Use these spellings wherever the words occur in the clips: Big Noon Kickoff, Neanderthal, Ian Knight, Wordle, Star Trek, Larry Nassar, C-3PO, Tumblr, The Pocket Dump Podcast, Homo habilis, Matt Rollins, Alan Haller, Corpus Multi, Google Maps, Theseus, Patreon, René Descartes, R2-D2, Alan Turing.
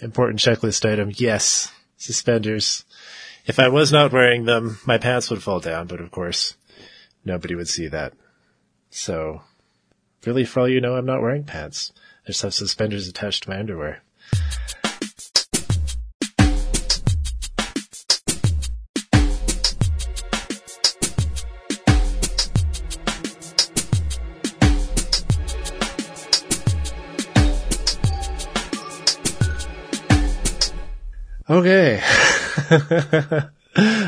Important checklist item. Yes. Suspenders. If I was not wearing them, my pants would fall down, but of course, nobody would see that. So, really, for all you know, I'm not wearing pants. I just have suspenders attached to my underwear. Okay.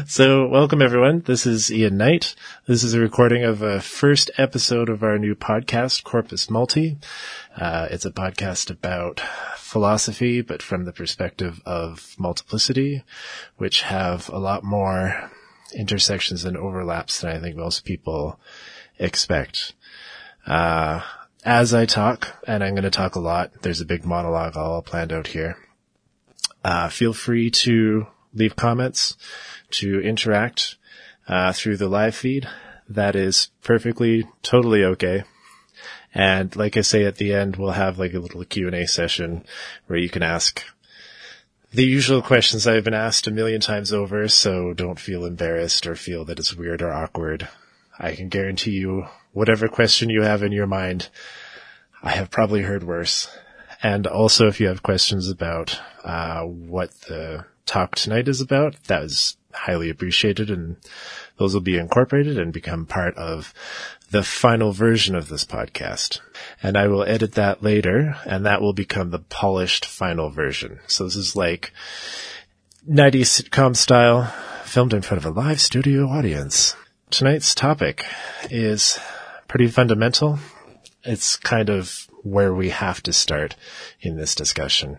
So, welcome everyone. This is Ian Knight. This is a recording of a first episode of our new podcast, Corpus Multi. It's a podcast about philosophy, but from the perspective of multiplicity, which have a lot more intersections and overlaps than I think most people expect. As I talk, and I'm going to talk a lot, there's a big monologue all planned out here. Feel free to leave comments, to interact, through the live feed. That is perfectly, totally okay. And like I say, at the end, we'll have like a little Q&A session where you can ask the usual questions I've been asked a million times over. So don't feel embarrassed or feel that it's weird or awkward. I can guarantee you whatever question you have in your mind, I have probably heard worse. And also, if you have questions about what the talk tonight is about, that is highly appreciated, and those will be incorporated and become part of the final version of this podcast. And I will edit that later, and that will become the polished final version. So this is like 90s sitcom style, filmed in front of a live studio audience. Tonight's topic is pretty fundamental. It's kind of where we have to start in this discussion,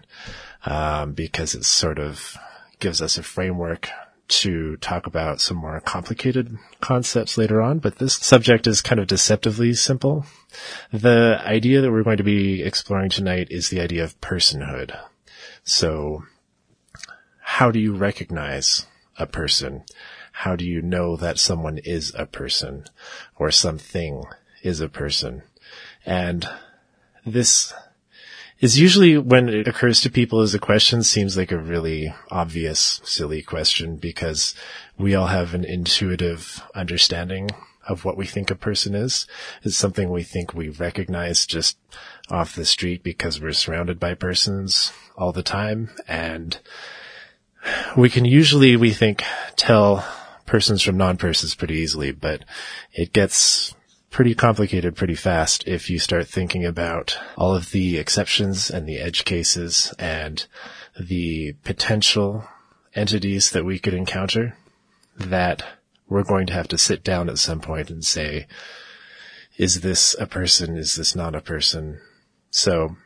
because it sort of gives us a framework to talk about some more complicated concepts later on, but this subject is kind of deceptively simple. The idea that we're going to be exploring tonight is the idea of personhood. So how do you recognize a person? How do you know that someone is a person or something is a person? And this is usually when it occurs to people as a question, seems like a really obvious, silly question, because we all have an intuitive understanding of what we think a person is. It's something we think we recognize just off the street because we're surrounded by persons all the time. And we can usually, we think, tell persons from non-persons pretty easily, but it gets pretty complicated pretty fast if you start thinking about all of the exceptions and the edge cases and the potential entities that we could encounter that we're going to have to sit down at some point and say, is this a person? Is this not a person? So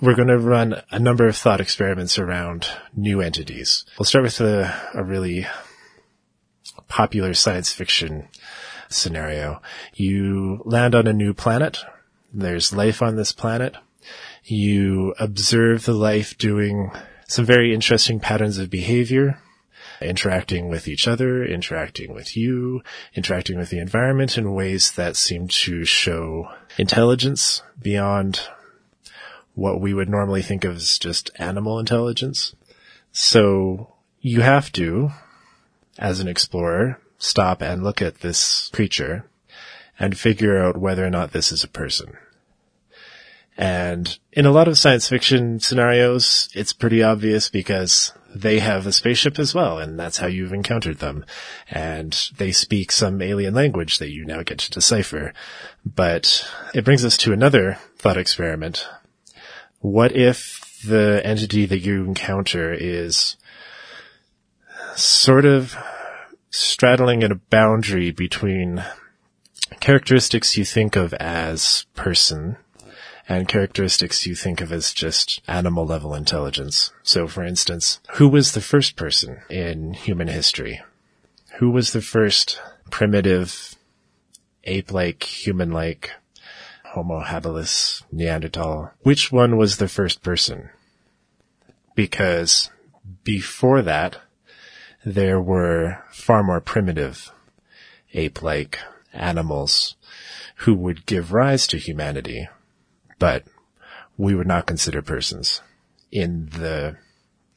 we're going to run a number of thought experiments around new entities. We'll start with a really popular science fiction scenario. You land on a new planet. There's life on this planet. You observe the life doing some very interesting patterns of behavior, interacting with each other, interacting with you, interacting with the environment in ways that seem to show intelligence beyond what we would normally think of as just animal intelligence. So you have to, as an explorer, stop and look at this creature and figure out whether or not this is a person. And in a lot of science fiction scenarios, it's pretty obvious because they have a spaceship as well, and that's how you've encountered them. And they speak some alien language that you now get to decipher. But it brings us to another thought experiment. What if the entity that you encounter is sort of straddling at a boundary between characteristics you think of as person and characteristics you think of as just animal-level intelligence? So, for instance, who was the first person in human history? Who was the first primitive, ape-like, human-like, Homo habilis, Neanderthal? Which one was the first person? Because before that, there were far more primitive ape-like animals who would give rise to humanity, but we would not consider persons. in the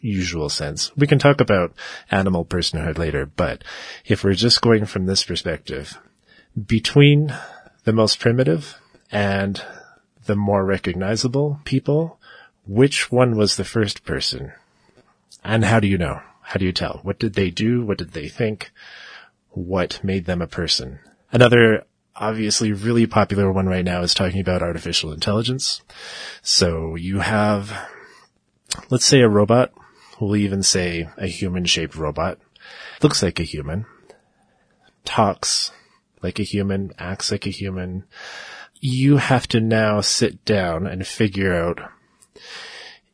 usual sense. We can talk about animal personhood later, but if we're just going from this perspective, between the most primitive and the more recognizable people, which one was the first person? And how do you know? How do you tell? What did they do? What did they think? What made them a person? Another obviously really popular one right now is talking about artificial intelligence. So you have, let's say, a robot. We'll even say a human-shaped robot. Looks like a human. Talks like a human. Acts like a human. You have to now sit down and figure out,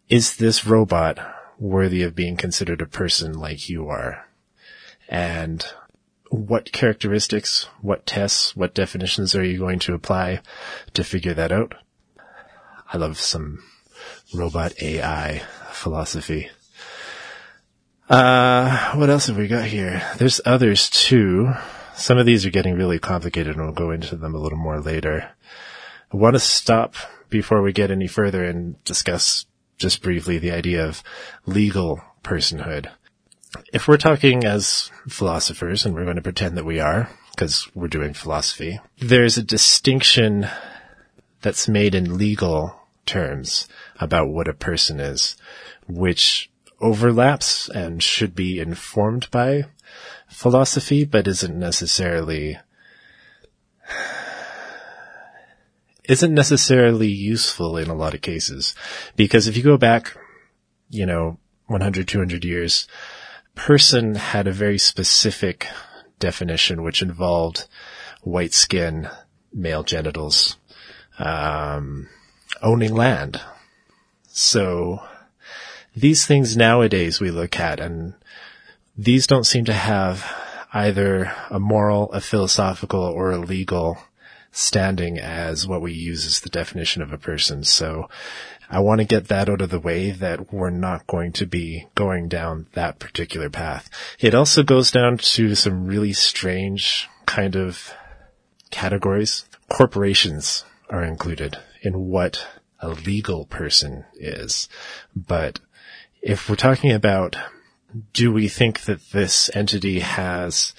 is this robot worthy of being considered a person like you are? And what characteristics, what tests, what definitions are you going to apply to figure that out? I love some robot AI philosophy. What else have we got here? There's others too. Some of these are getting really complicated and we'll go into them a little more later. I want to stop before we get any further and discuss just briefly the idea of legal personhood. If we're talking as philosophers, and we're going to pretend that we are, because we're doing philosophy, there's a distinction that's made in legal terms about what a person is, which overlaps and should be informed by philosophy, but isn't necessarily useful in a lot of cases. Because if you go back, 100, 200 years, person had a very specific definition, which involved white skin, male genitals, owning land. So these things nowadays we look at, and these don't seem to have either a moral, a philosophical, or a legal standing as what we use as the definition of a person. So I want to get that out of the way, that we're not going to be going down that particular path. It also goes down to some really strange kind of categories. Corporations are included in what a legal person is. But if we're talking about, do we think that this entity has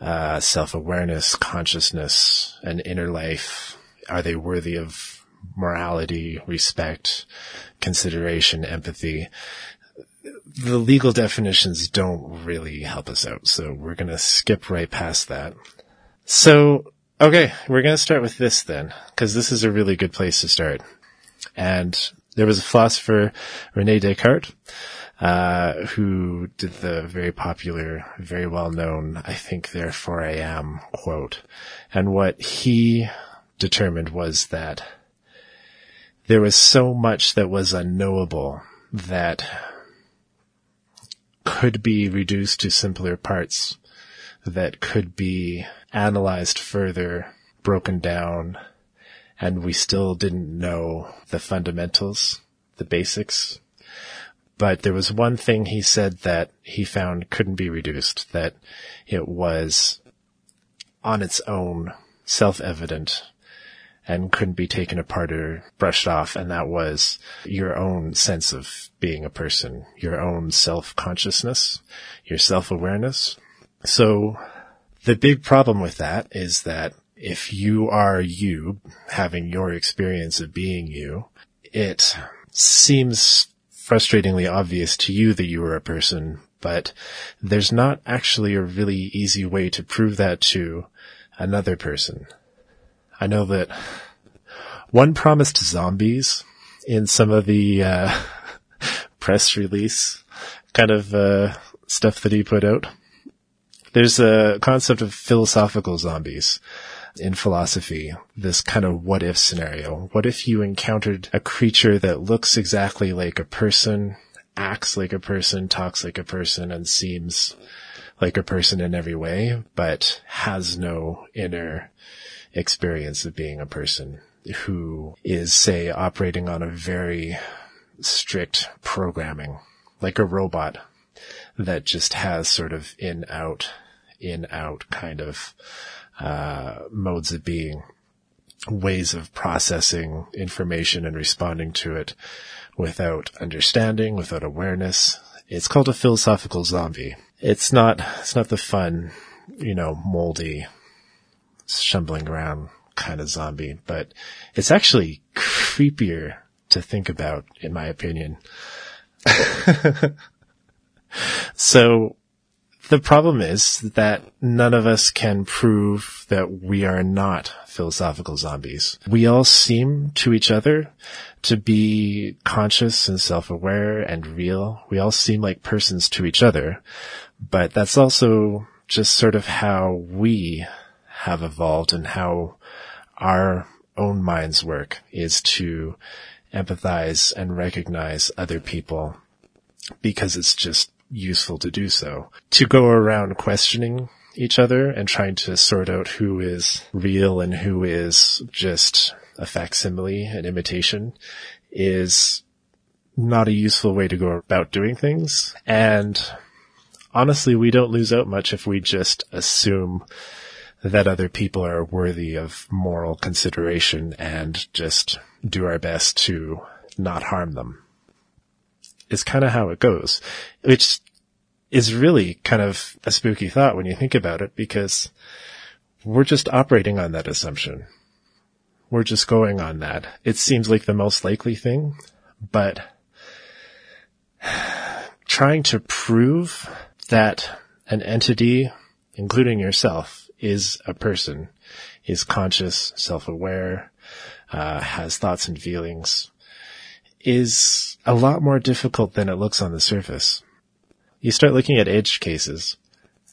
self-awareness, consciousness, an inner life? Are they worthy of morality, respect, consideration, empathy? The legal definitions don't really help us out, so we're going to skip right past that. So, okay, we're going to start with this then, because this is a really good place to start. And there was a philosopher, René Descartes, who did the very popular, very well-known, "I think, therefore I am" quote. And what he determined was that there was so much that was unknowable that could be reduced to simpler parts, that could be analyzed further, broken down, and we still didn't know the fundamentals, the basics. But there was one thing he said that he found couldn't be reduced, that it was on its own self-evident and couldn't be taken apart or brushed off, and that was your own sense of being a person, your own self-consciousness, your self-awareness. So the big problem with that is that if you are you, having your experience of being you, it seems frustratingly obvious to you that you are a person, but there's not actually a really easy way to prove that to another person. I know that one promised zombies in some of the press release kind of stuff that he put out. There's a concept of philosophical zombies in philosophy, this kind of what-if scenario. What if you encountered a creature that looks exactly like a person, acts like a person, talks like a person, and seems like a person in every way, but has no inner experience of being a person, who is, say, operating on a very strict programming, like a robot that just has sort of in-out kind of modes of being, ways of processing information and responding to it, without understanding, without awareness. It's called a philosophical zombie. It's not the fun, moldy, stumbling around kind of zombie, but it's actually creepier to think about, in my opinion. So the problem is that none of us can prove that we are not philosophical zombies. We all seem to each other to be conscious and self-aware and real. We all seem like persons to each other, but that's also just sort of how we have evolved and how our own minds work, is to empathize and recognize other people because it's just useful to do so. To go around questioning each other and trying to sort out who is real and who is just a facsimile, an imitation, is not a useful way to go about doing things. And honestly, we don't lose out much if we just assume that other people are worthy of moral consideration and just do our best to not harm them. It's kind of how it goes, which is really kind of a spooky thought when you think about it, because we're just operating on that assumption. We're just going on that. It seems like the most likely thing, but trying to prove that an entity, including yourself, is a person, is conscious, self-aware, has thoughts and feelings, is a lot more difficult than it looks on the surface. You start looking at edge cases,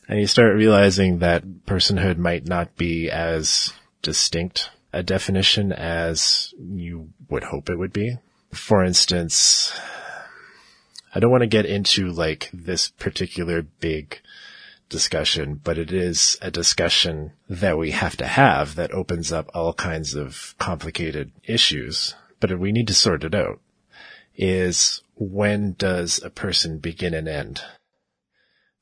and you start realizing that personhood might not be as distinct a definition as you would hope it would be. For instance, I don't want to get into this particular big discussion, but it is a discussion that we have to have that opens up all kinds of complicated issues, but we need to sort it out, is when does a person begin and end?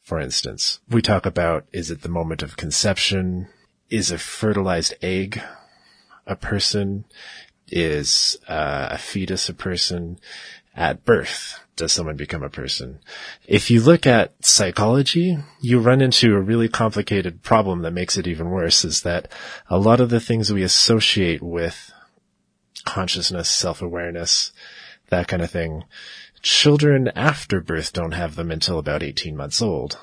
For instance, we talk about, is it the moment of conception? Is a fertilized egg a person? Is a fetus a person? At birth, does someone become a person? If you look at psychology, you run into a really complicated problem that makes it even worse, is that a lot of the things we associate with consciousness, self-awareness, that kind of thing, children after birth don't have them until about 18 months old,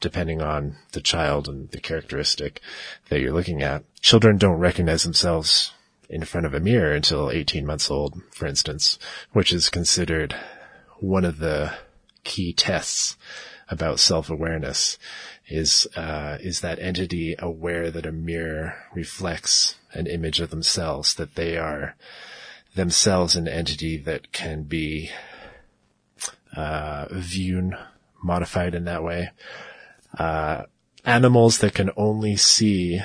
depending on the child and the characteristic that you're looking at. Children don't recognize themselves in front of a mirror until 18 months old, for instance, which is considered one of the key tests about self-awareness, is that entity aware that a mirror reflects an image of themselves, that they are themselves an entity that can be viewed, modified in that way. Animals that can only see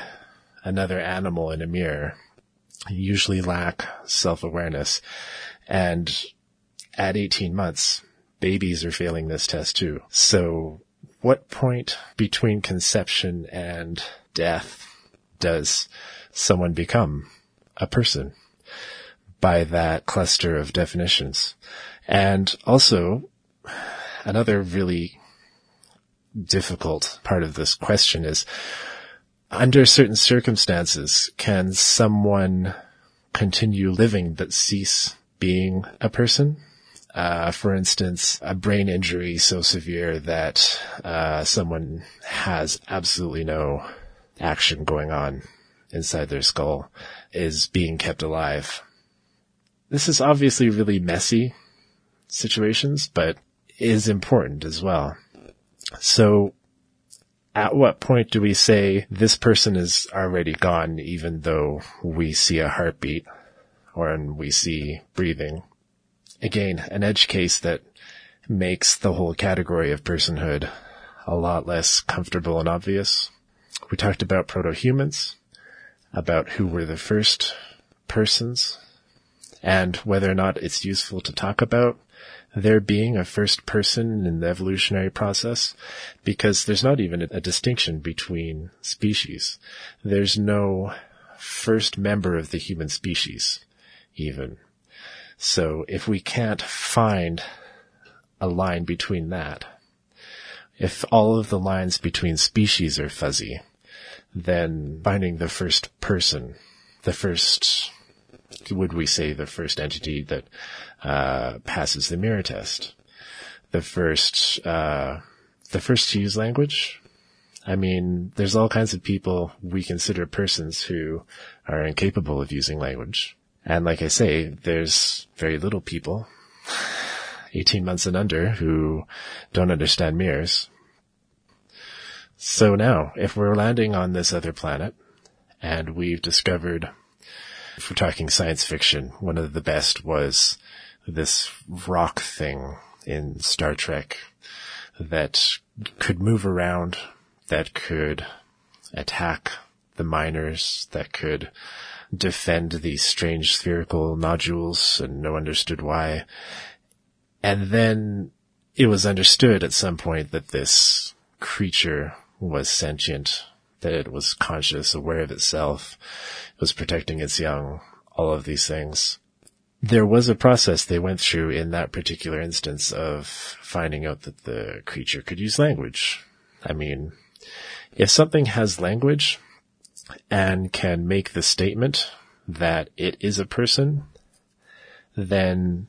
another animal in a mirror usually lack self-awareness. And at 18 months, babies are failing this test too. So what point between conception and death does someone become a person by that cluster of definitions? And also, another really difficult part of this question is, under certain circumstances, can someone continue living but cease being a person? For instance, a brain injury so severe that someone has absolutely no action going on inside their skull is being kept alive. This is obviously really messy situations, but is important as well. So at what point do we say this person is already gone, even though we see a heartbeat or we see breathing? Again, an edge case that makes the whole category of personhood a lot less comfortable and obvious. We talked about proto-humans, about who were the first persons, and whether or not it's useful to talk about there being a first person in the evolutionary process, because there's not even a distinction between species. There's no first member of the human species, even. So if we can't find a line between that, if all of the lines between species are fuzzy, then finding the first person, the first, would we say the first entity that passes the mirror test, the first to use language? I mean, there's all kinds of people we consider persons who are incapable of using language. And like I say, there's very little people, 18 months and under, who don't understand mirrors. So now, if we're landing on this other planet, and we've discovered, if we're talking science fiction, one of the best was this rock thing in Star Trek that could move around, that could attack the miners, that could defend these strange spherical nodules, and no one understood why. And then it was understood at some point that this creature was sentient, that it was conscious, aware of itself, it was protecting its young, all of these things. There was a process they went through in that particular instance of finding out that the creature could use language. I mean, if something has language and can make the statement that it is a person, then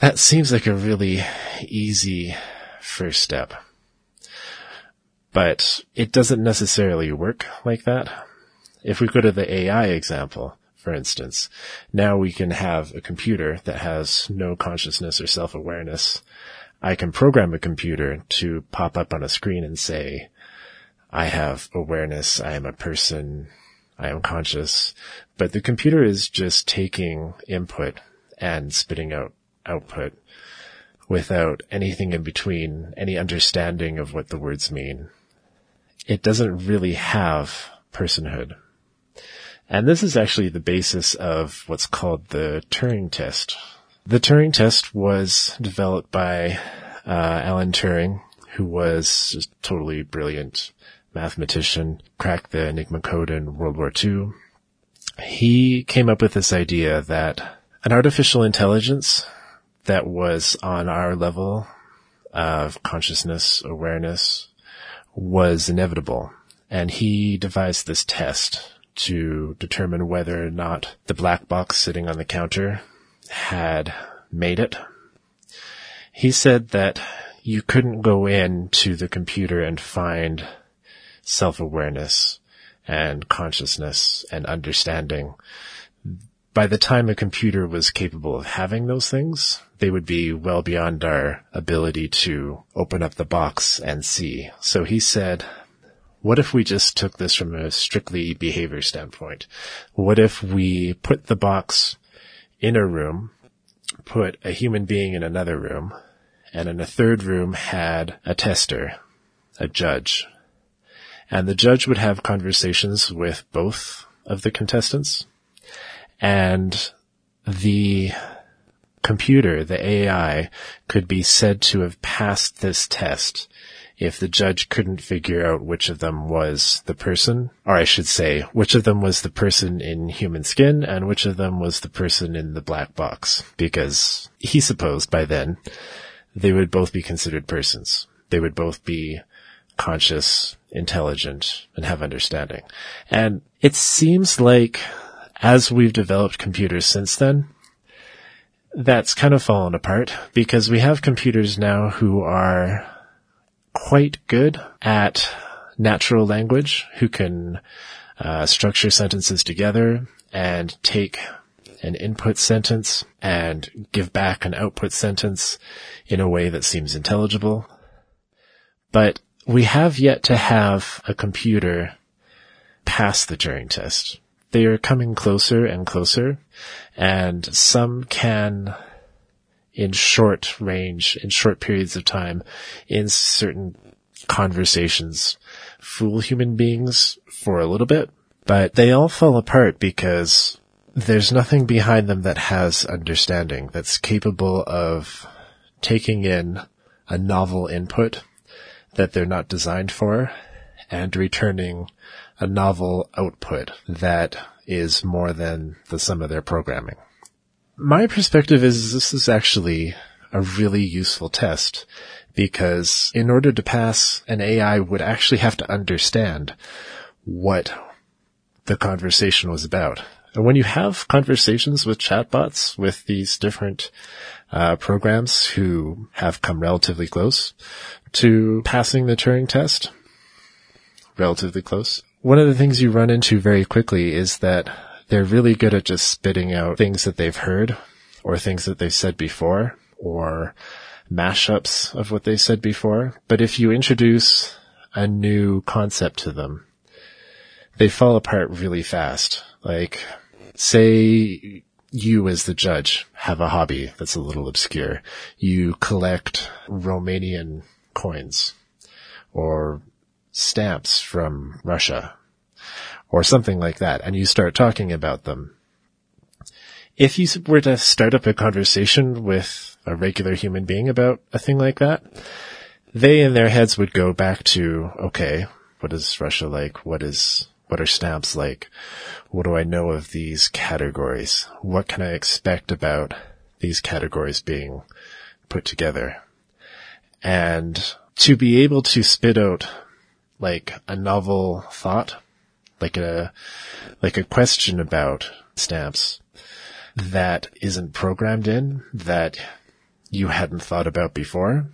that seems like a really easy first step. But it doesn't necessarily work like that. If we go to the AI example, for instance, now we can have a computer that has no consciousness or self-awareness. I can program a computer to pop up on a screen and say, I have awareness, I am a person, I am conscious. But the computer is just taking input and spitting out output without anything in between, any understanding of what the words mean. It doesn't really have personhood. And this is actually the basis of what's called the Turing test. The Turing test was developed by Alan Turing, who was a totally brilliant mathematician, cracked the Enigma code in World War II. He came up with this idea that an artificial intelligence that was on our level of consciousness, awareness, was inevitable. And he devised this test to determine whether or not the black box sitting on the counter had made it. He said that you couldn't go into the computer and find self-awareness and consciousness and understanding. By the time a computer was capable of having those things, they would be well beyond our ability to open up the box and see. So he said, what if we just took this from a strictly behavior standpoint? What if we put the box in a room, put a human being in another room, and in a third room had a tester, a judge. And the judge would have conversations with both of the contestants, and the computer, the AI, could be said to have passed this test if the judge couldn't figure out which of them was the person, or I should say, which of them was the person in human skin and which of them was the person in the black box, because he supposed by then they would both be considered persons. They would both be conscious, intelligent, and have understanding. And it seems like as we've developed computers since then, that's kind of fallen apart, because we have computers now who are quite good at natural language, who can structure sentences together and take an input sentence and give back an output sentence in a way that seems intelligible. But we have yet to have a computer pass the Turing test. They are coming closer and closer, and some can, in short range, in short periods of time, in certain conversations, fool human beings for a little bit, but they all fall apart because there's nothing behind them that has understanding, that's capable of taking in a novel input that they're not designed for and returning a novel output that is more than the sum of their programming. My perspective is this is actually a really useful test, because in order to pass, an AI would actually have to understand what the conversation was about. And when you have conversations with chatbots, with these different programs who have come relatively close to passing the Turing test, relatively close, one of the things you run into very quickly is that they're really good at just spitting out things that they've heard or things that they've said before or mashups of what they said before. But if you introduce a new concept to them, they fall apart really fast. Like, say you as the judge have a hobby that's a little obscure. You collect Romanian coins or stamps from Russia or something like that, and you start talking about them. If you were to start up a conversation with a regular human being about a thing like that, they in their heads would go back to, okay, what is Russia like? What are stamps like? What do I know of these categories? What can I expect about these categories being put together? And to be able to spit out like a novel thought, like a question about stamps that isn't programmed in, that you hadn't thought about before,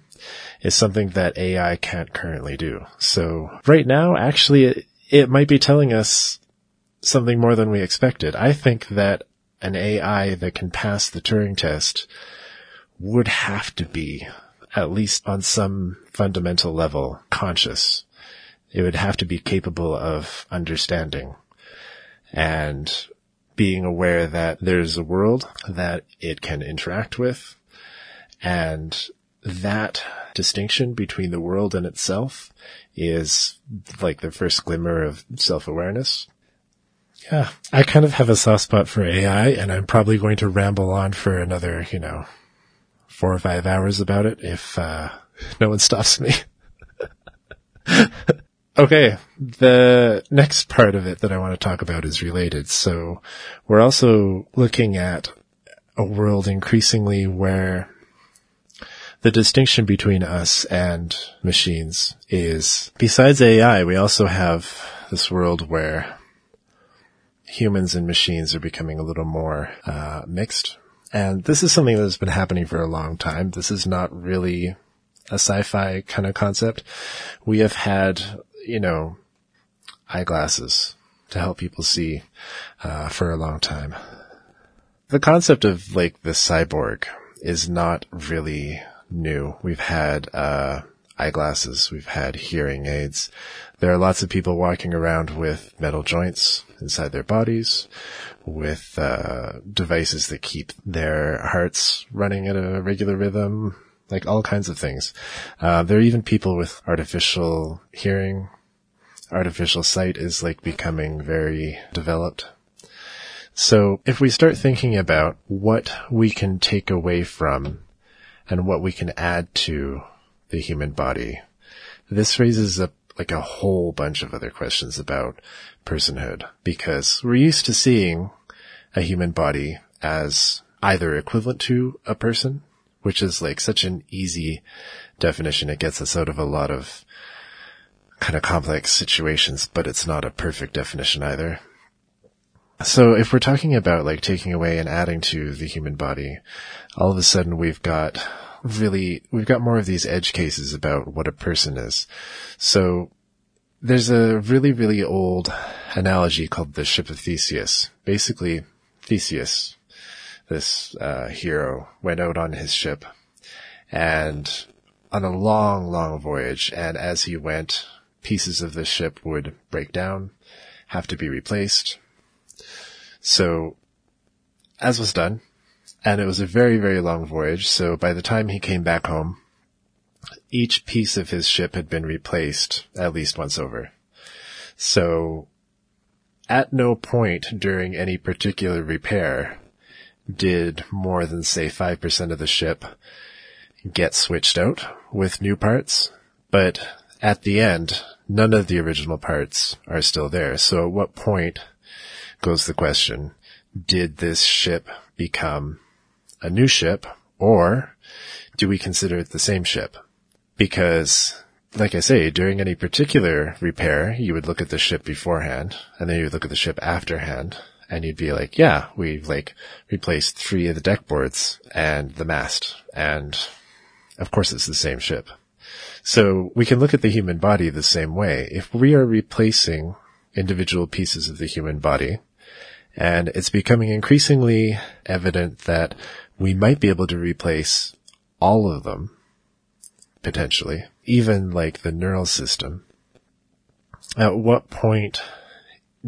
is something that AI can't currently do. So right now, actually, it might be telling us something more than we expected. I think that an AI that can pass the Turing test would have to be, at least on some fundamental level, conscious. It would have to be capable of understanding and being aware that there's a world that it can interact with, and that distinction between the world and itself is like the first glimmer of self-awareness. Yeah, I kind of have a soft spot for AI, and I'm probably going to ramble on for another, 4 or 5 hours about it if no one stops me. Okay, the next part of it that I want to talk about is related. So we're also looking at a world increasingly where the distinction between us and machines is, besides AI, we also have this world where humans and machines are becoming a little more mixed. And this is something that has been happening for a long time. This is not really a sci-fi kind of concept. We have had eyeglasses to help people see, for a long time. The concept of like the cyborg is not really new. We've had, eyeglasses. We've had hearing aids. There are lots of people walking around with metal joints inside their bodies, with, devices that keep their hearts running at a regular rhythm, like all kinds of things. There are even people with artificial hearing. Artificial sight is like becoming very developed. So if we start thinking about what we can take away from and what we can add to the human body, this raises up like a whole bunch of other questions about personhood, because we're used to seeing a human body as either equivalent to a person, which is like such an easy definition. It gets us out of a lot of kind of complex situations, but it's not a perfect definition either. So if we're talking about like taking away and adding to the human body, all of a sudden we've got more of these edge cases about what a person is. So there's a really, really old analogy called the ship of Theseus. Basically, Theseus, this hero, went out on his ship and on a long, long voyage. And as he went, pieces of the ship would break down, have to be replaced. So, as was done, and it was a very, very long voyage. So by the time he came back home, each piece of his ship had been replaced at least once over. So at no point during any particular repair did more than, say, 5% of the ship get switched out with new parts, but at the end, none of the original parts are still there. So at what point, goes the question, did this ship become a new ship, or do we consider it the same ship? Because, like I say, during any particular repair, you would look at the ship beforehand, and then you would look at the ship afterhand, and you'd be like, yeah, we've like replaced 3 of the deck boards and the mast, and of course it's the same ship. So we can look at the human body the same way. If we are replacing individual pieces of the human body, and it's becoming increasingly evident that we might be able to replace all of them, potentially, even like the neural system, at what point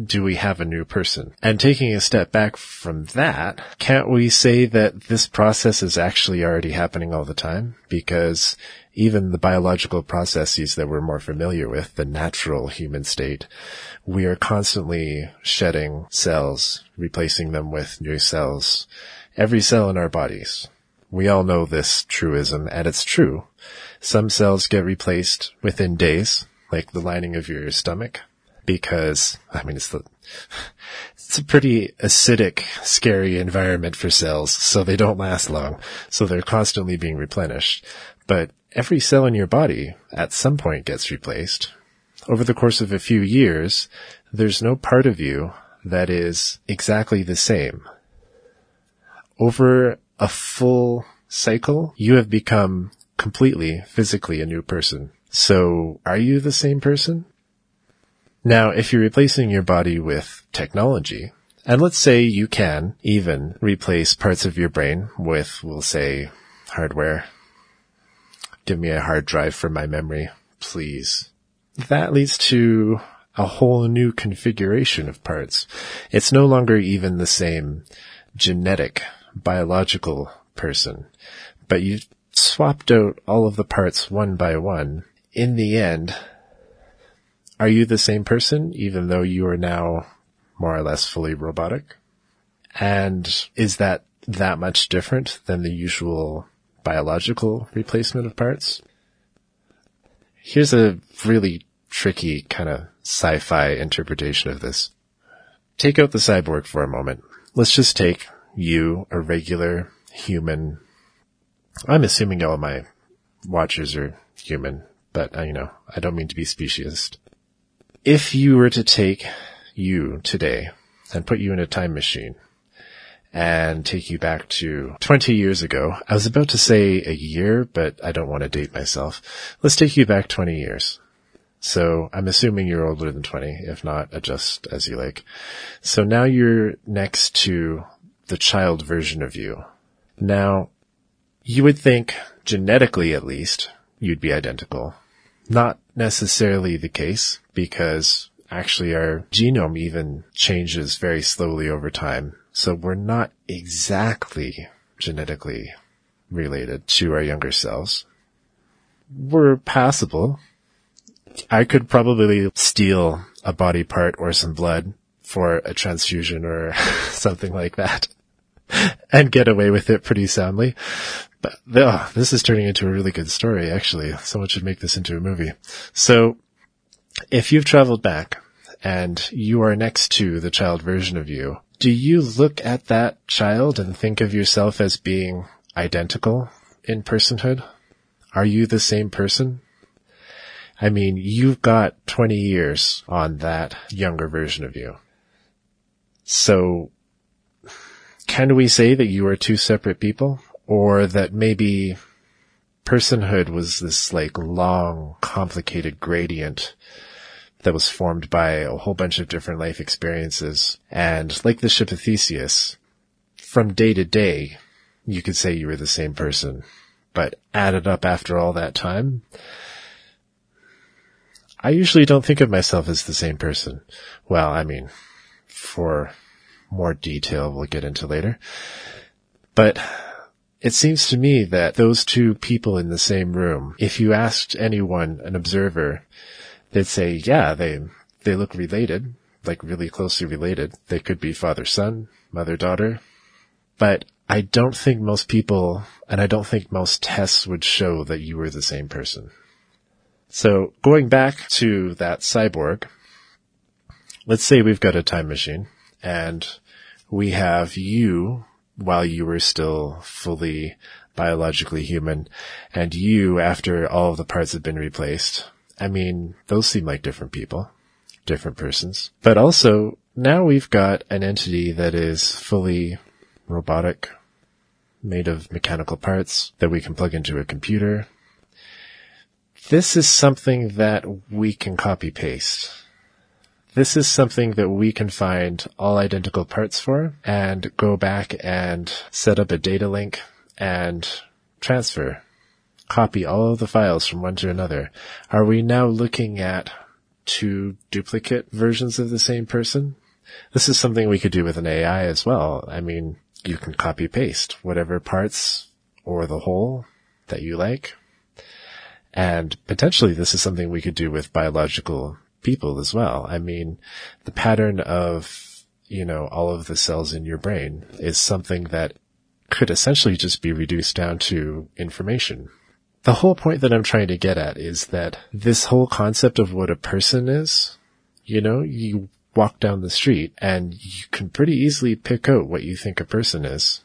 do we have a new person? And taking a step back from that, can't we say that this process is actually already happening all the time? Because even the biological processes that we're more familiar with, the natural human state, we are constantly shedding cells, replacing them with new cells, every cell in our bodies. We all know this truism, and it's true. Some cells get replaced within days, like the lining of your stomach. Because, I mean, it's a pretty acidic, scary environment for cells, so they don't last long. So they're constantly being replenished. But every cell in your body at some point gets replaced. Over the course of a few years, there's no part of you that is exactly the same. Over a full cycle, you have become completely, physically a new person. So are you the same person? Now, if you're replacing your body with technology, and let's say you can even replace parts of your brain with, we'll say, hardware. Give me a hard drive for my memory, please. That leads to a whole new configuration of parts. It's no longer even the same genetic, biological person, but you've swapped out all of the parts one by one. In the end, are you the same person, even though you are now more or less fully robotic? And is that much different than the usual biological replacement of parts? Here's a really tricky kind of sci-fi interpretation of this. Take out the cyborg for a moment. Let's just take you, a regular human. I'm assuming all my watchers are human, but I don't mean to be speciesist. If you were to take you today and put you in a time machine and take you back to 20 years ago, I was about to say a year, but I don't want to date myself. Let's take you back 20 years. So I'm assuming you're older than 20. If not, adjust as you like. So now you're next to the child version of you. Now, you would think, genetically at least, you'd be identical. Not necessarily the case, because actually our genome even changes very slowly over time. So we're not exactly genetically related to our younger selves. We're passable. I could probably steal a body part or some blood for a transfusion or something like that and get away with it pretty soundly. But this is turning into a really good story, actually. Someone should make this into a movie. So if you've traveled back and you are next to the child version of you, do you look at that child and think of yourself as being identical in personhood? Are you the same person? I mean, you've got 20 years on that younger version of you. So can we say that you are 2 separate people? Or that maybe personhood was this like long, complicated gradient that was formed by a whole bunch of different life experiences. And like the ship of Theseus, from day to day, you could say you were the same person, but added up after all that time, I usually don't think of myself as the same person. Well, I mean, for more detail we'll get into later. But it seems to me that those 2 people in the same room, if you asked anyone, an observer, they'd say, yeah, they look related, like really closely related. They could be father-son, mother-daughter. But I don't think most people, and I don't think most tests would show that you were the same person. So going back to that cyborg, let's say we've got a time machine and we have you while you were still fully biologically human, and you after all of the parts have been replaced. I mean, those seem like different people, different persons. But also, now we've got an entity that is fully robotic, made of mechanical parts that we can plug into a computer. This is something that we can copy-paste. This is something that we can find all identical parts for and go back and set up a data link and transfer. Copy all of the files from one to another. Are we now looking at two duplicate versions of the same person? This is something we could do with an AI as well. I mean, you can copy-paste whatever parts or the whole that you like. And potentially this is something we could do with biological people as well. I mean, the pattern of, you know, all of the cells in your brain is something that could essentially just be reduced down to information. The whole point that I'm trying to get at is that this whole concept of what a person is, you know, you walk down the street and you can pretty easily pick out what you think a person is.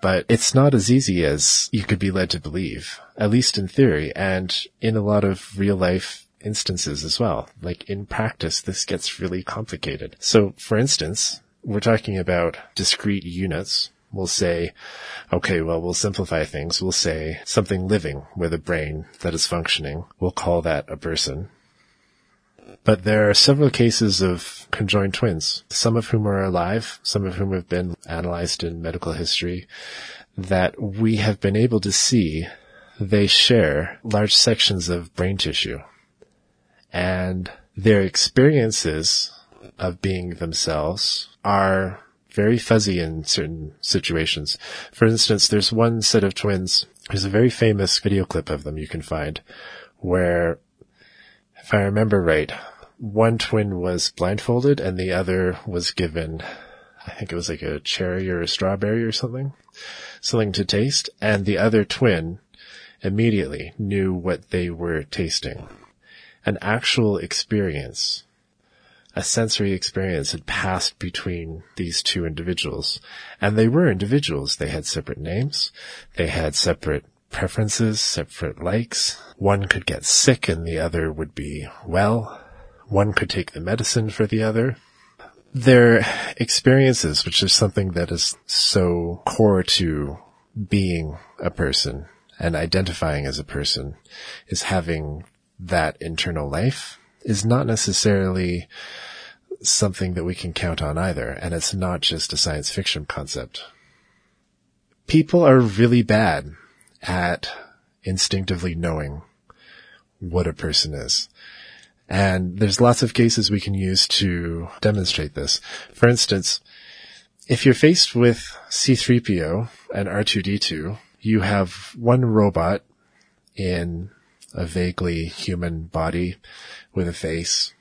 But it's not as easy as you could be led to believe, at least in theory and in a lot of real life instances as well. Like in practice, this gets really complicated. So for instance, we're talking about discrete units. We'll say, okay, well, we'll simplify things. We'll say something living with a brain that is functioning. We'll call that a person. But there are several cases of conjoined twins, some of whom are alive, some of whom have been analyzed in medical history, that we have been able to see they share large sections of brain tissue. And their experiences of being themselves are very fuzzy in certain situations. For instance, there's one set of twins. There's a very famous video clip of them you can find where, if I remember right, one twin was blindfolded and the other was given, I think it was like a cherry or a strawberry or something to taste. And the other twin immediately knew what they were tasting. An actual experience, a sensory experience had passed between these two individuals. And they were individuals. They had separate names. They had separate preferences, separate likes. One could get sick and the other would be well. One could take the medicine for the other. Their experiences, which is something that is so core to being a person and identifying as a person, is having that internal life, is not necessarily something that we can count on either. And it's not just a science fiction concept. People are really bad at instinctively knowing what a person is. And there's lots of cases we can use to demonstrate this. For instance, if you're faced with C-3PO and R2-D2, you have one robot in a vaguely human body with a face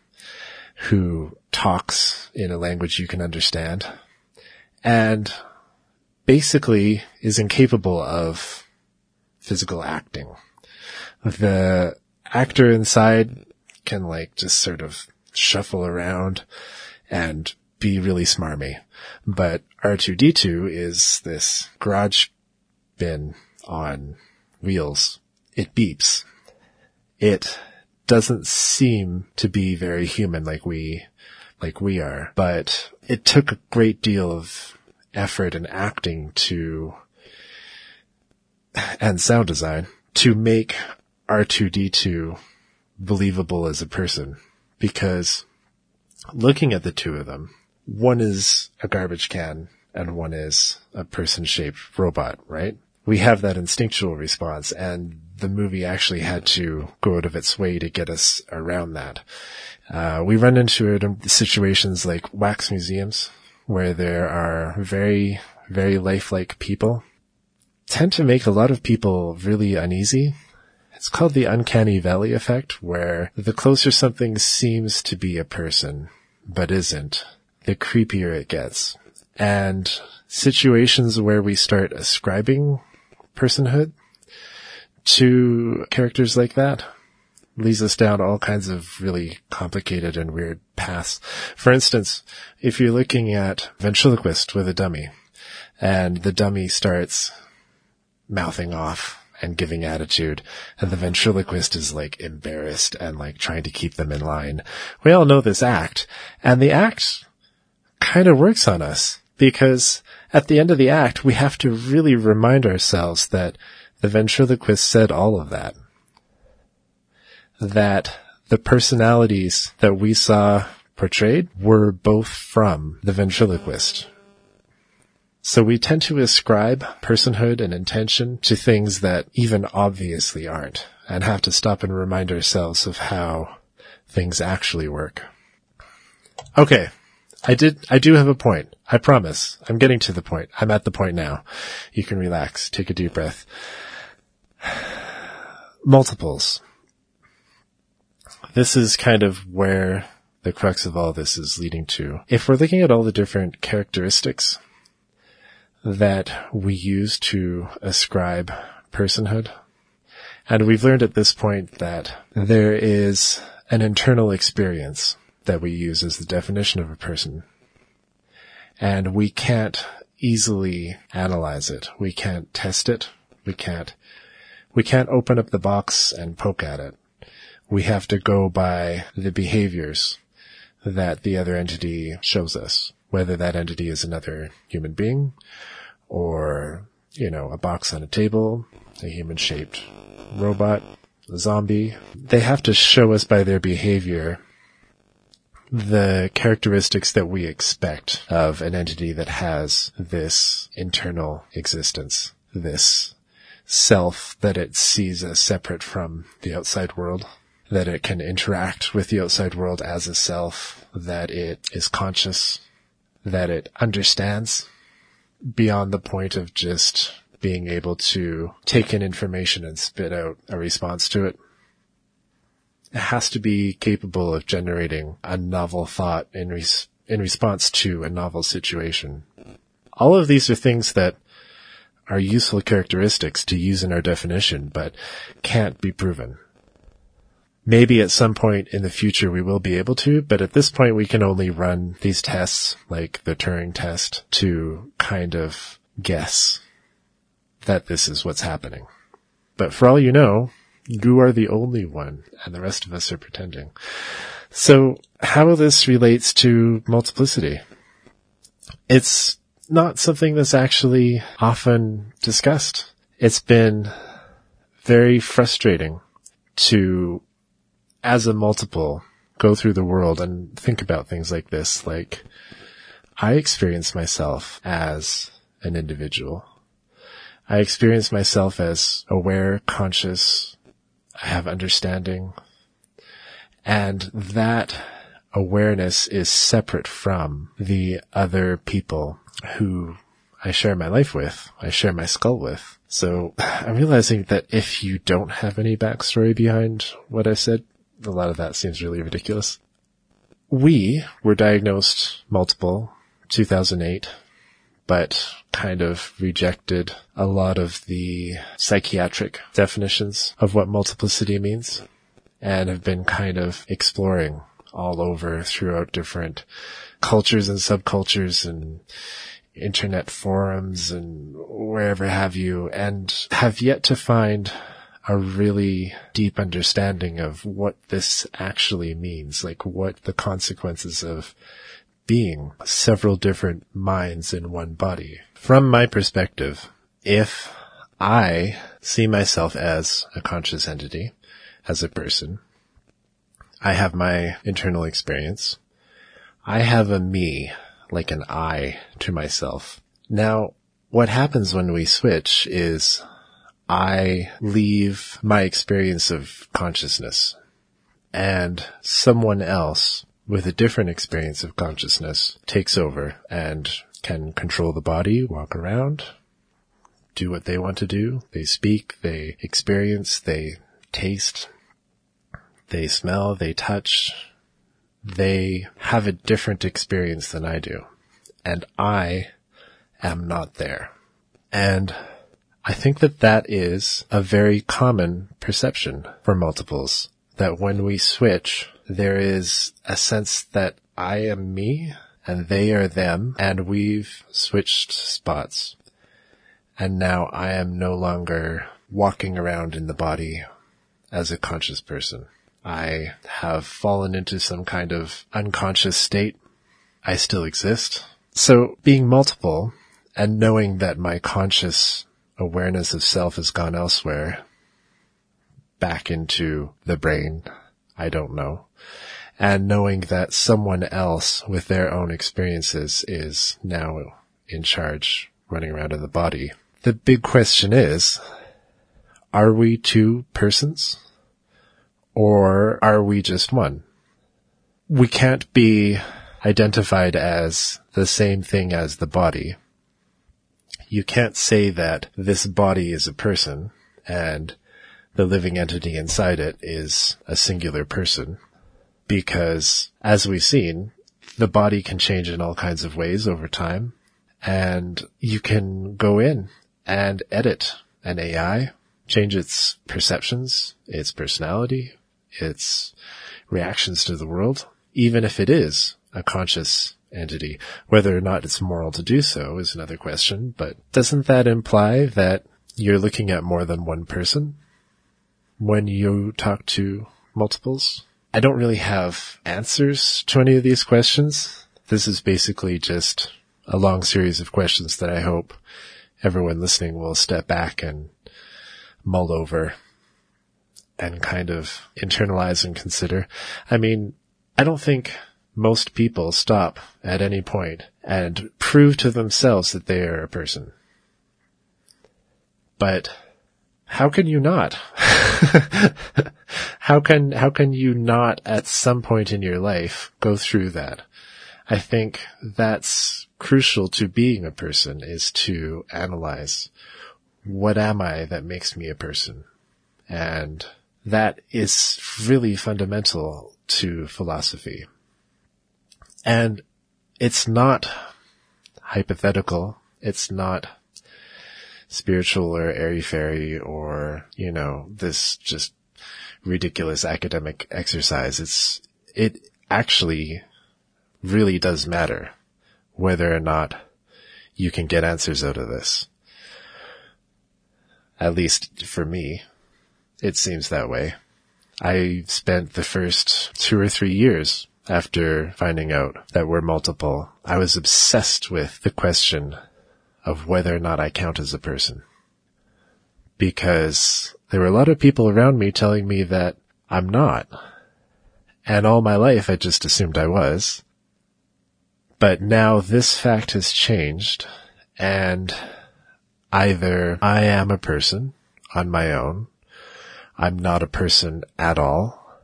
who talks in a language you can understand and basically is incapable of physical acting. The actor inside can just sort of shuffle around and be really smarmy. But R2-D2 is this garage bin on wheels. It beeps. It doesn't seem to be very human like we are, but it took a great deal of effort and acting to and sound design to make R2-D2 believable as a person, because looking at the two of them, one is a garbage can and one is a person-shaped robot, right? We have that instinctual response, and the movie actually had to go out of its way to get us around that. We run into it in situations like wax museums, where there are very, very lifelike people. Tend to make a lot of people really uneasy. It's called the uncanny valley effect, where the closer something seems to be a person, but isn't, the creepier it gets. And situations where we start ascribing personhood to characters like that leads us down all kinds of really complicated and weird paths. For instance, if you're looking at ventriloquist with a dummy, and the dummy starts mouthing off and giving attitude, and the ventriloquist is like embarrassed and like trying to keep them in line. We all know this act, and the act kind of works on us because at the end of the act, we have to really remind ourselves that the ventriloquist said all of that. That the personalities that we saw portrayed were both from the ventriloquist. So we tend to ascribe personhood and intention to things that even obviously aren't, and have to stop and remind ourselves of how things actually work. Okay. I do have a point. I promise. I'm getting to the point. I'm at the point now. You can relax. Take a deep breath. Multiples. This is kind of where the crux of all this is leading to. If we're looking at all the different characteristics that we use to ascribe personhood. And we've learned at this point that there is an internal experience that we use as the definition of a person. And we can't easily analyze it. We can't test it. We can't open up the box and poke at it. We have to go by the behaviors that the other entity shows us. Whether that entity is another human being or, you know, a box on a table, a human-shaped robot, a zombie. They have to show us by their behavior the characteristics that we expect of an entity that has this internal existence, this self that it sees as separate from the outside world, that it can interact with the outside world as a self, that it is conscious, that it understands beyond the point of just being able to take in information and spit out a response to it. It has to be capable of generating a novel thought in response to a novel situation. All of these are things that are useful characteristics to use in our definition, but can't be proven. Maybe at some point in the future we will be able to, but at this point we can only run these tests, like the Turing test, to kind of guess that this is what's happening. But for all you know, you are the only one, and the rest of us are pretending. So how this relates to multiplicity? It's not something that's actually often discussed. It's been very frustrating to, as a multiple, go through the world and think about things like this. Like, I experience myself as an individual. I experience myself as aware, conscious. I have understanding. And that awareness is separate from the other people who I share my life with, I share my skull with. So I'm realizing that if you don't have any backstory behind what I said, a lot of that seems really ridiculous. We were diagnosed multiple 2008, but kind of rejected a lot of the psychiatric definitions of what multiplicity means and have been kind of exploring all over throughout different cultures and subcultures and internet forums and wherever have you, and have yet to find a really deep understanding of what this actually means, like what the consequences of being several different minds in one body. From my perspective, if I see myself as a conscious entity, as a person, I have my internal experience. I have a me, like an I to myself. Now, what happens when we switch is I leave my experience of consciousness and someone else with a different experience of consciousness takes over and can control the body, walk around, do what they want to do. They speak, they experience, they taste, they smell, they touch. They have a different experience than I do, and I am not there. And I think that that is a very common perception for multiples, that when we switch, there is a sense that I am me and they are them, and we've switched spots. And now I am no longer walking around in the body as a conscious person. I have fallen into some kind of unconscious state. I still exist. So being multiple and knowing that my conscious awareness of self has gone elsewhere, back into the brain, I don't know, and knowing that someone else with their own experiences is now in charge, running around in the body. The big question is, are we two persons? Or are we just one? We can't be identified as the same thing as the body. You can't say that this body is a person and the living entity inside it is a singular person, because as we've seen, the body can change in all kinds of ways over time, and you can go in and edit an AI, change its perceptions, its personality, its reactions to the world, even if it is a conscious entity. Whether or not it's moral to do so is another question, but doesn't that imply that you're looking at more than one person when you talk to multiples? I don't really have answers to any of these questions. This is basically just a long series of questions that I hope everyone listening will step back and mull over and kind of internalize and consider. I mean, I don't think most people stop at any point and prove to themselves that they are a person. But how can you not? How can you not at some point in your life go through that? I think that's crucial to being a person, is to analyze, what am I that makes me a person? And that is really fundamental to philosophy. And it's not hypothetical. It's not spiritual or airy-fairy or, you know, this just ridiculous academic exercise. It actually really does matter whether or not you can get answers out of this. At least for me, it seems that way. I spent the first 2 or 3 years after finding out that we're multiple, I was obsessed with the question of whether or not I count as a person. Because there were a lot of people around me telling me that I'm not. And all my life I just assumed I was. But now this fact has changed, and either I am a person on my own, I'm not a person at all,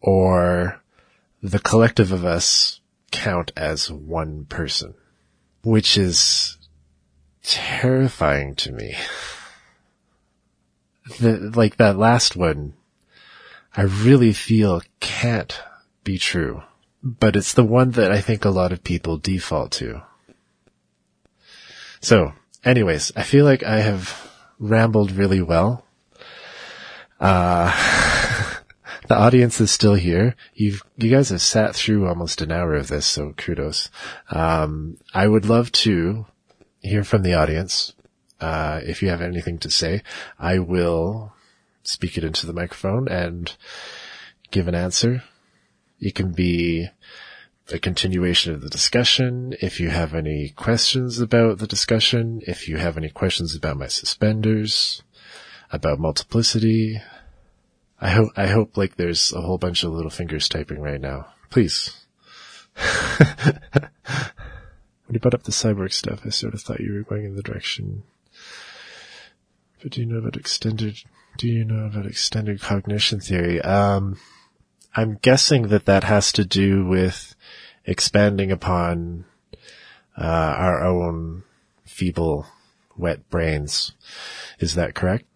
or the collective of us count as one person, which is terrifying to me. Like that last one, I really feel can't be true, but it's the one that I think a lot of people default to. So, anyways, I feel like I have rambled really well. The audience is still here. You guys have sat through almost an hour of this, so kudos. I would love to hear from the audience. If you have anything to say, I will speak it into the microphone and give an answer. It can be a continuation of the discussion, if you have any questions about the discussion, if you have any questions about my suspenders, about multiplicity. I hope like there's a whole bunch of little fingers typing right now. Please. When you brought up the cyborg stuff, I sort of thought you were going in the direction. But do you know about extended cognition theory? I'm guessing that has to do with expanding upon our own feeble, wet brains. Is that correct?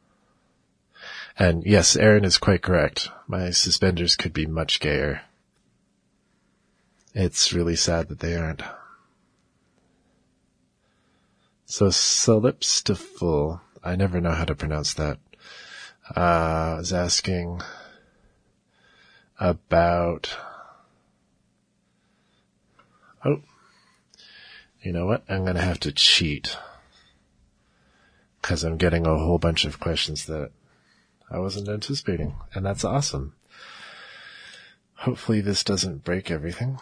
And yes, Aaron is quite correct. My suspenders could be much gayer. It's really sad that they aren't. So solipstiful, I never know how to pronounce that, is asking about Oh, you know what? I'm going to have to cheat because I'm getting a whole bunch of questions that I wasn't anticipating, and that's awesome. Hopefully this doesn't break everything.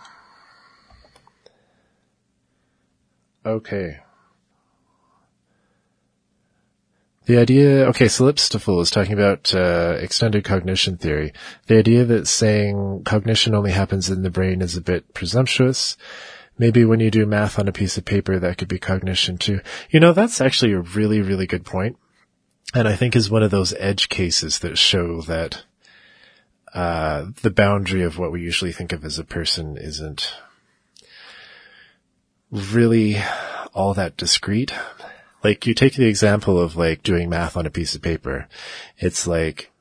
Okay. So Lipstifull is talking about extended cognition theory. The idea that saying cognition only happens in the brain is a bit presumptuous. Maybe when you do math on a piece of paper, that could be cognition too. You know, that's actually a really, really good point. And I think is one of those edge cases that show that the boundary of what we usually think of as a person isn't really all that discrete. Like, you take the example of, like, doing math on a piece of paper. It's like,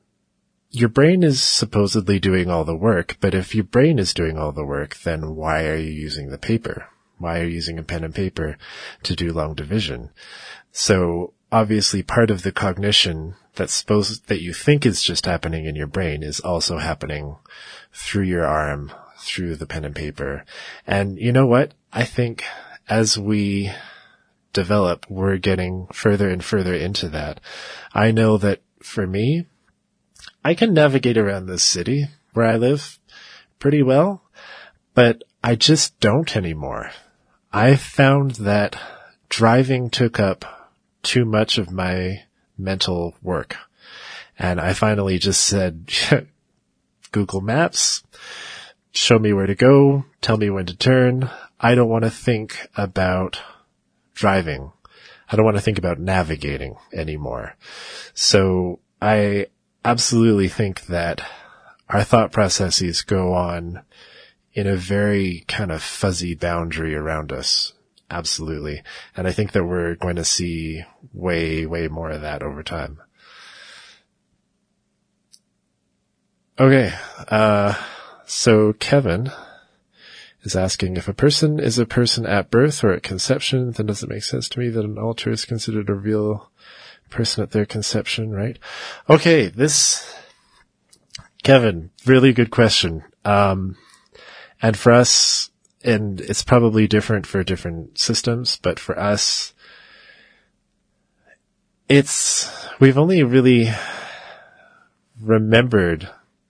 your brain is supposedly doing all the work, but if your brain is doing all the work, then why are you using the paper? Why are you using a pen and paper to do long division? So, obviously, part of the cognition that's supposed, that you think is just happening in your brain is also happening through your arm, through the pen and paper. And you know what? I think as we develop, we're getting further and further into that. I know that for me, I can navigate around this city where I live pretty well, but I just don't anymore. I found that driving took up too much of my mental work. And I finally just said, Google Maps, show me where to go, tell me when to turn. I don't want to think about driving. I don't want to think about navigating anymore. So I absolutely think that our thought processes go on in a very kind of fuzzy boundary around us. Absolutely. And I think that we're going to see way, way more of that over time. Okay. So Kevin is asking, if a person is a person at birth or at conception, then does it make sense to me that an alter is considered a real person at their conception, right? Okay, this, Kevin, really good question. And for us, and it's probably different for different systems, but for us, we've only really remembered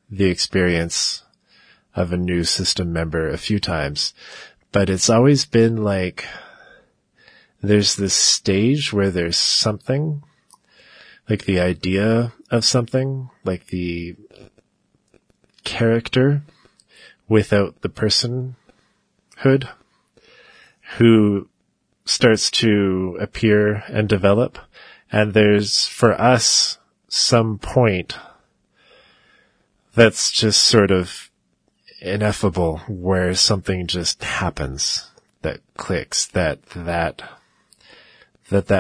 the experience of a new system member a few times, but it's always been like, there's this stage where there's something, like the idea of something, like the character without the personhood, who starts to appear and develop. And there's, for us, some point that's just sort of ineffable, where something just happens that clicks, that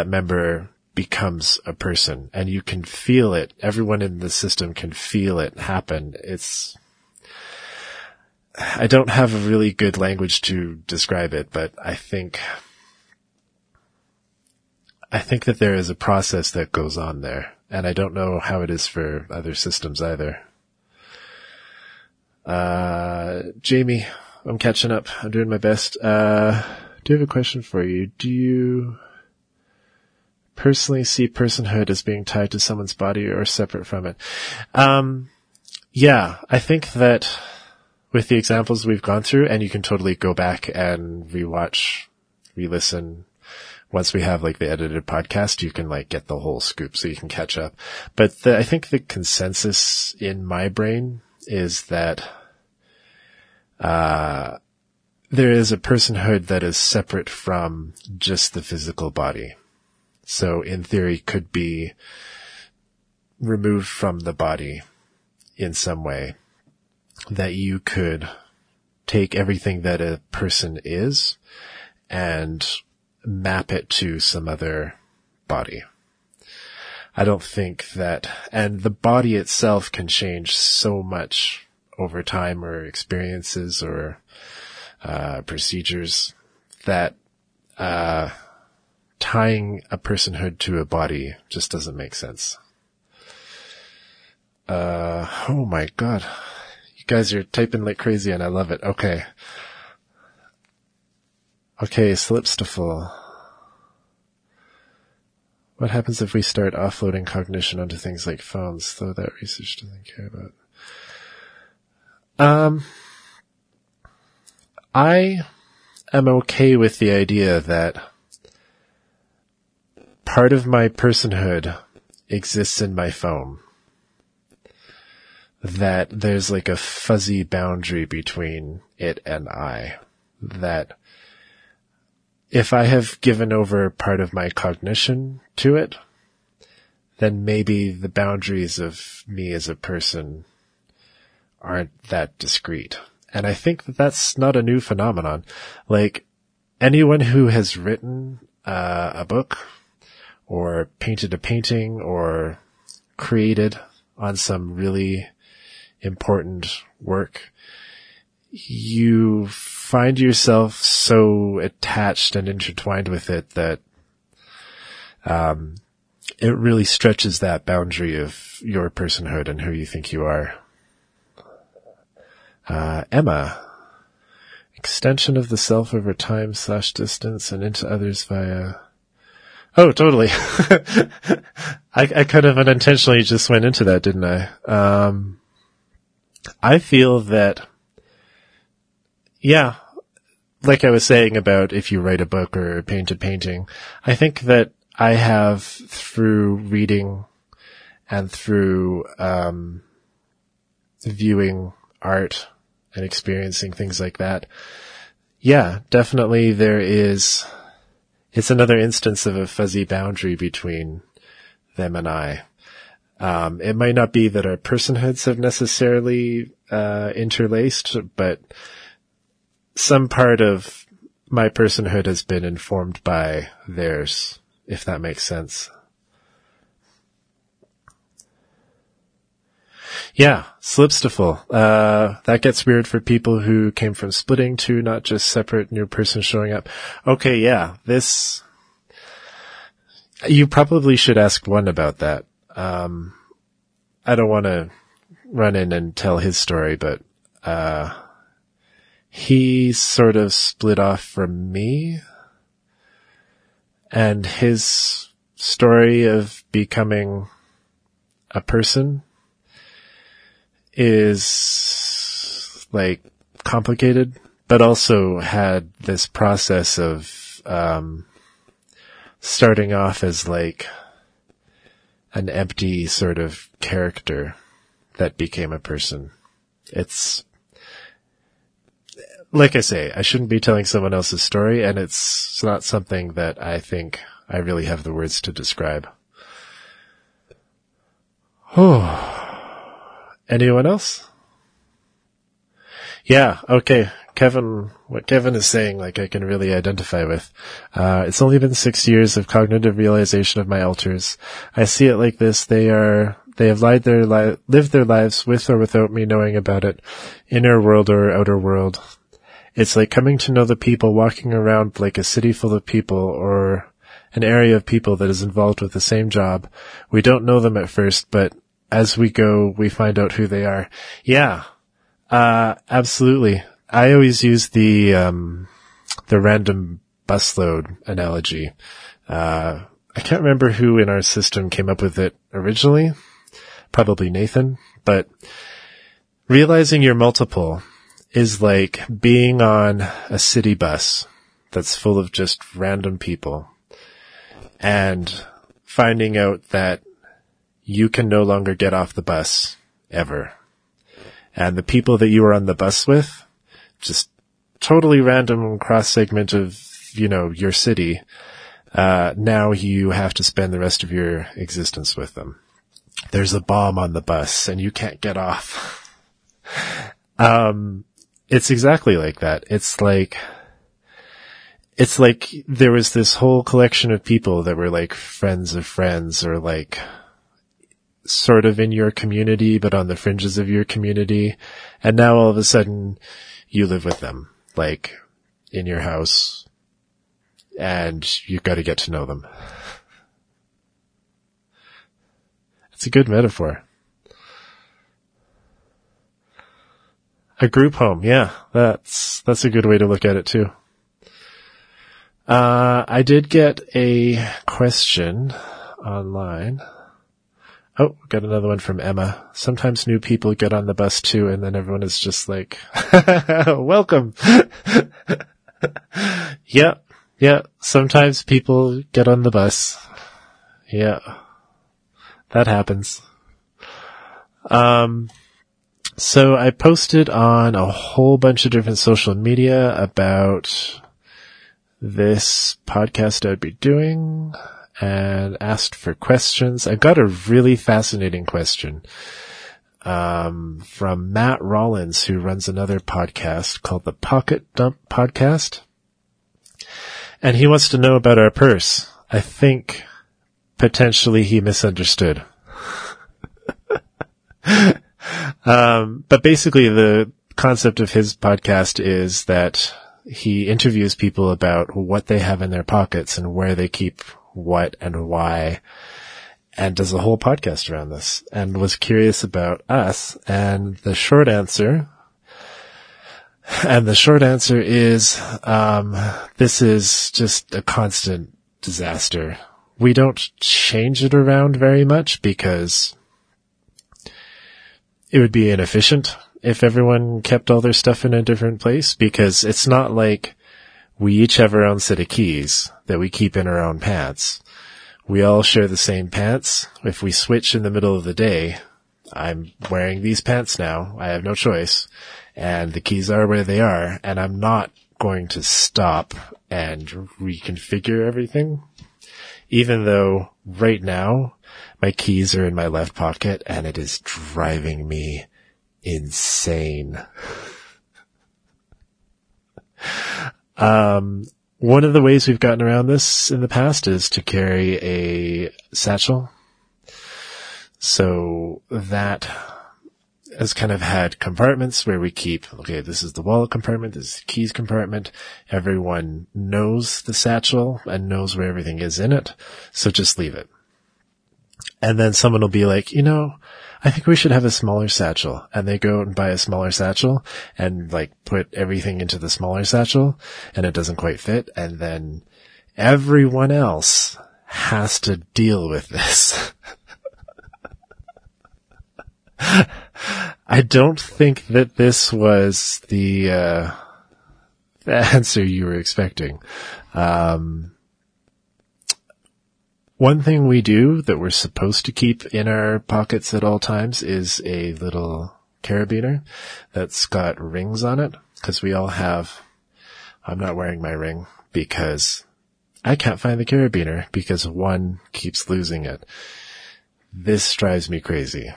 member becomes a person, and you can feel it. Everyone in the system can feel it happen. I don't have a really good language to describe it, but I think that there is a process that goes on there, and I don't know how it is for other systems either. Jamie, I'm catching up. I'm doing my best. Do have a question for you. Do you personally see personhood as being tied to someone's body or separate from it? Yeah, I think that with the examples we've gone through, and you can totally go back and rewatch, re-listen. Once we have like the edited podcast, you can like get the whole scoop so you can catch up. But I think the consensus in my brain is that there is a personhood that is separate from just the physical body. So in theory could be removed from the body in some way, that you could take everything that a person is and map it to some other body. I don't think that, and the body itself can change so much over time or experiences or procedures, that tying a personhood to a body just doesn't make sense. Oh my God. You guys are typing like crazy and I love it. Okay. Okay, slips to full. What happens if we start offloading cognition onto things like phones, though that research doesn't care about? I am okay with the idea that part of my personhood exists in my phone. That there's like a fuzzy boundary between it and I. That if I have given over part of my cognition to it, then maybe the boundaries of me as a person aren't that discrete. And I think that that's not a new phenomenon. Like, anyone who has written a book or painted a painting or created on some really important work, you find yourself so attached and intertwined with it that it really stretches that boundary of your personhood and who you think you are. Emma. Extension of the self over time / distance and into others via... Oh, totally. I kind of unintentionally just went into that, didn't I? I feel that... Yeah, like I was saying about if you write a book or paint a painting, I think that I have, through reading and through viewing art and experiencing things like that, yeah, definitely there is, it's another instance of a fuzzy boundary between them and I. It might not be that our personhoods have necessarily interlaced, but... some part of my personhood has been informed by theirs, if that makes sense. Yeah, slips to full. That gets weird for people who came from splitting to not just separate new person showing up. Okay, yeah, this... You probably should ask one about that. I don't want to run in and tell his story, but... he sort of split off from me, and his story of becoming a person is like complicated, but also had this process of starting off as like an empty sort of character that became a person. It's like I say, I shouldn't be telling someone else's story, and it's not something that I think I really have the words to describe. Oh, anyone else? Yeah, okay. Kevin, what Kevin is saying, like, I can really identify with. It's only been 6 years of cognitive realization of my alters. I see it like this. They have lived their lives with or without me knowing about it, inner world or outer world. It's like coming to know the people, walking around like a city full of people or an area of people that is involved with the same job. We don't know them at first, but as we go, we find out who they are. Yeah, absolutely. I always use the random busload analogy. I can't remember who in our system came up with it originally. Probably Nathan, but realizing you're multiple is like being on a city bus that's full of just random people and finding out that you can no longer get off the bus ever. And the people that you were on the bus with, just totally random cross segment of, you know, your city. Now you have to spend the rest of your existence with them. There's a bomb on the bus and you can't get off. It's exactly like that. It's like there was this whole collection of people that were like friends of friends or like sort of in your community, but on the fringes of your community. And now all of a sudden you live with them, like in your house, and you've got to get to know them. It's a good metaphor. A group home. Yeah, that's a good way to look at it too. I did get a question online. Oh, got another one from Emma. Sometimes new people get on the bus too, and then everyone is just like, welcome. Yeah. Sometimes people get on the bus. Yeah. That happens. So I posted on a whole bunch of different social media about this podcast I'd be doing and asked for questions. I got a really fascinating question from Matt Rollins, who runs another podcast called The Pocket Dump Podcast. And he wants to know about our purse. I think potentially he misunderstood. But basically the concept of his podcast is that he interviews people about what they have in their pockets and where they keep what and why, and does a whole podcast around this, and was curious about us. And the short answer is, this is just a constant disaster. We don't change it around very much because it would be inefficient if everyone kept all their stuff in a different place, because it's not like we each have our own set of keys that we keep in our own pants. We all share the same pants. If we switch in the middle of the day, I'm wearing these pants now. I have no choice. And the keys are where they are. And I'm not going to stop and reconfigure everything. Even though right now my keys are in my left pocket and it is driving me insane. One of the ways we've gotten around this in the past is to carry a satchel. So that has kind of had compartments where we keep, okay, this is the wallet compartment, this is the keys compartment. Everyone knows the satchel and knows where everything is in it. So just leave it. And then someone will be like, you know, I think we should have a smaller satchel. And they go and buy a smaller satchel and like put everything into the smaller satchel, and it doesn't quite fit. And then everyone else has to deal with this. I don't think that this was the answer you were expecting. One thing we do that we're supposed to keep in our pockets at all times is a little carabiner that's got rings on it, because we all have, I'm not wearing my ring because I can't find the carabiner because one keeps losing it. This drives me crazy.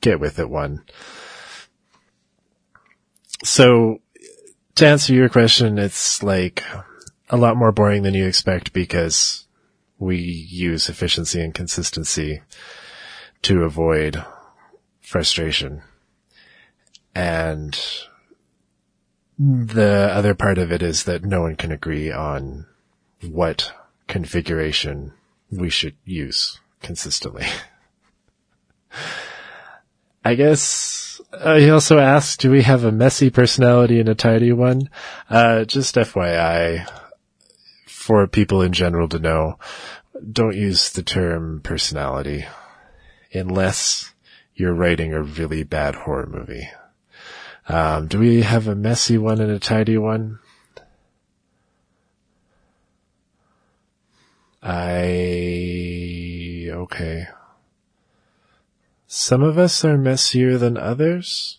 Get with it, one. So to answer your question, it's like a lot more boring than you expect because we use efficiency and consistency to avoid frustration. And the other part of it is that no one can agree on what configuration we should use consistently. I guess he also asked, do we have a messy personality and a tidy one? Just FYI, for people in general to know, don't use the term personality unless you're writing a really bad horror movie. Do we have a messy one and a tidy one? Okay. Some of us are messier than others.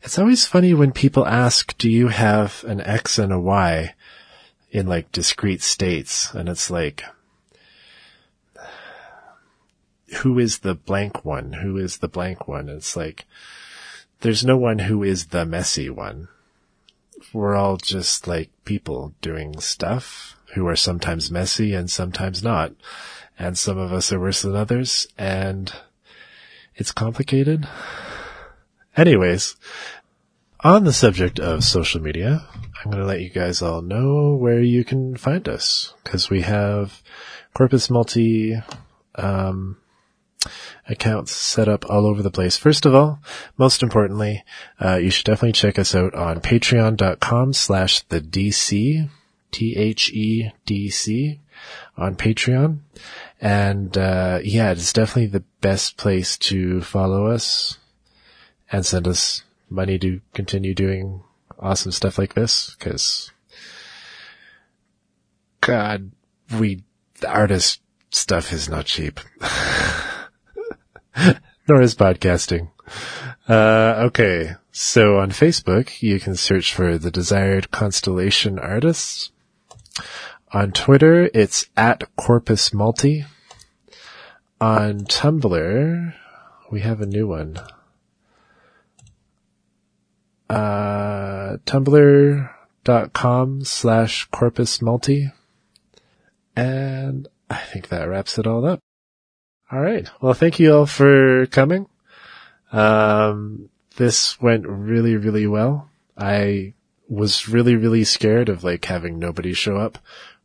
It's always funny when people ask, do you have an X and a Y? In like discrete states, and it's like, who is the blank one? Who is the blank one? It's like, there's no one who is the messy one. We're all just like people doing stuff who are sometimes messy and sometimes not. And some of us are worse than others, and it's complicated. Anyways, on the subject of social media, I'm going to let you guys all know where you can find us, because we have Corpus Multi, accounts set up all over the place. First of all, most importantly, you should definitely check us out on patreon.com/thedc, THEDC on Patreon. And, yeah, it's definitely the best place to follow us and send us money to continue doing awesome stuff like this, because God, the artist stuff is not cheap. Nor is podcasting. Okay. So on Facebook, you can search for The Desired Constellation Artists. On Twitter, it's @Corpus Multi. On Tumblr, we have a new one. Tumblr.com/Corpus Multi. And I think that wraps it all up. All right. Well, thank you all for coming. This went really, really well. I was really, really scared of like having nobody show up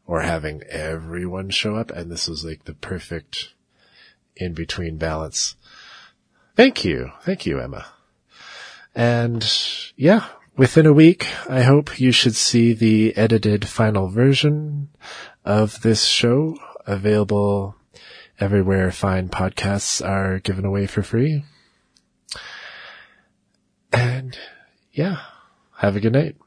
or having everyone show up. And this was like the perfect in-between balance. Thank you. Thank you, Emma. And yeah, within a week, I hope you should see the edited final version of this show, available everywhere fine podcasts are given away for free. And yeah, have a good night.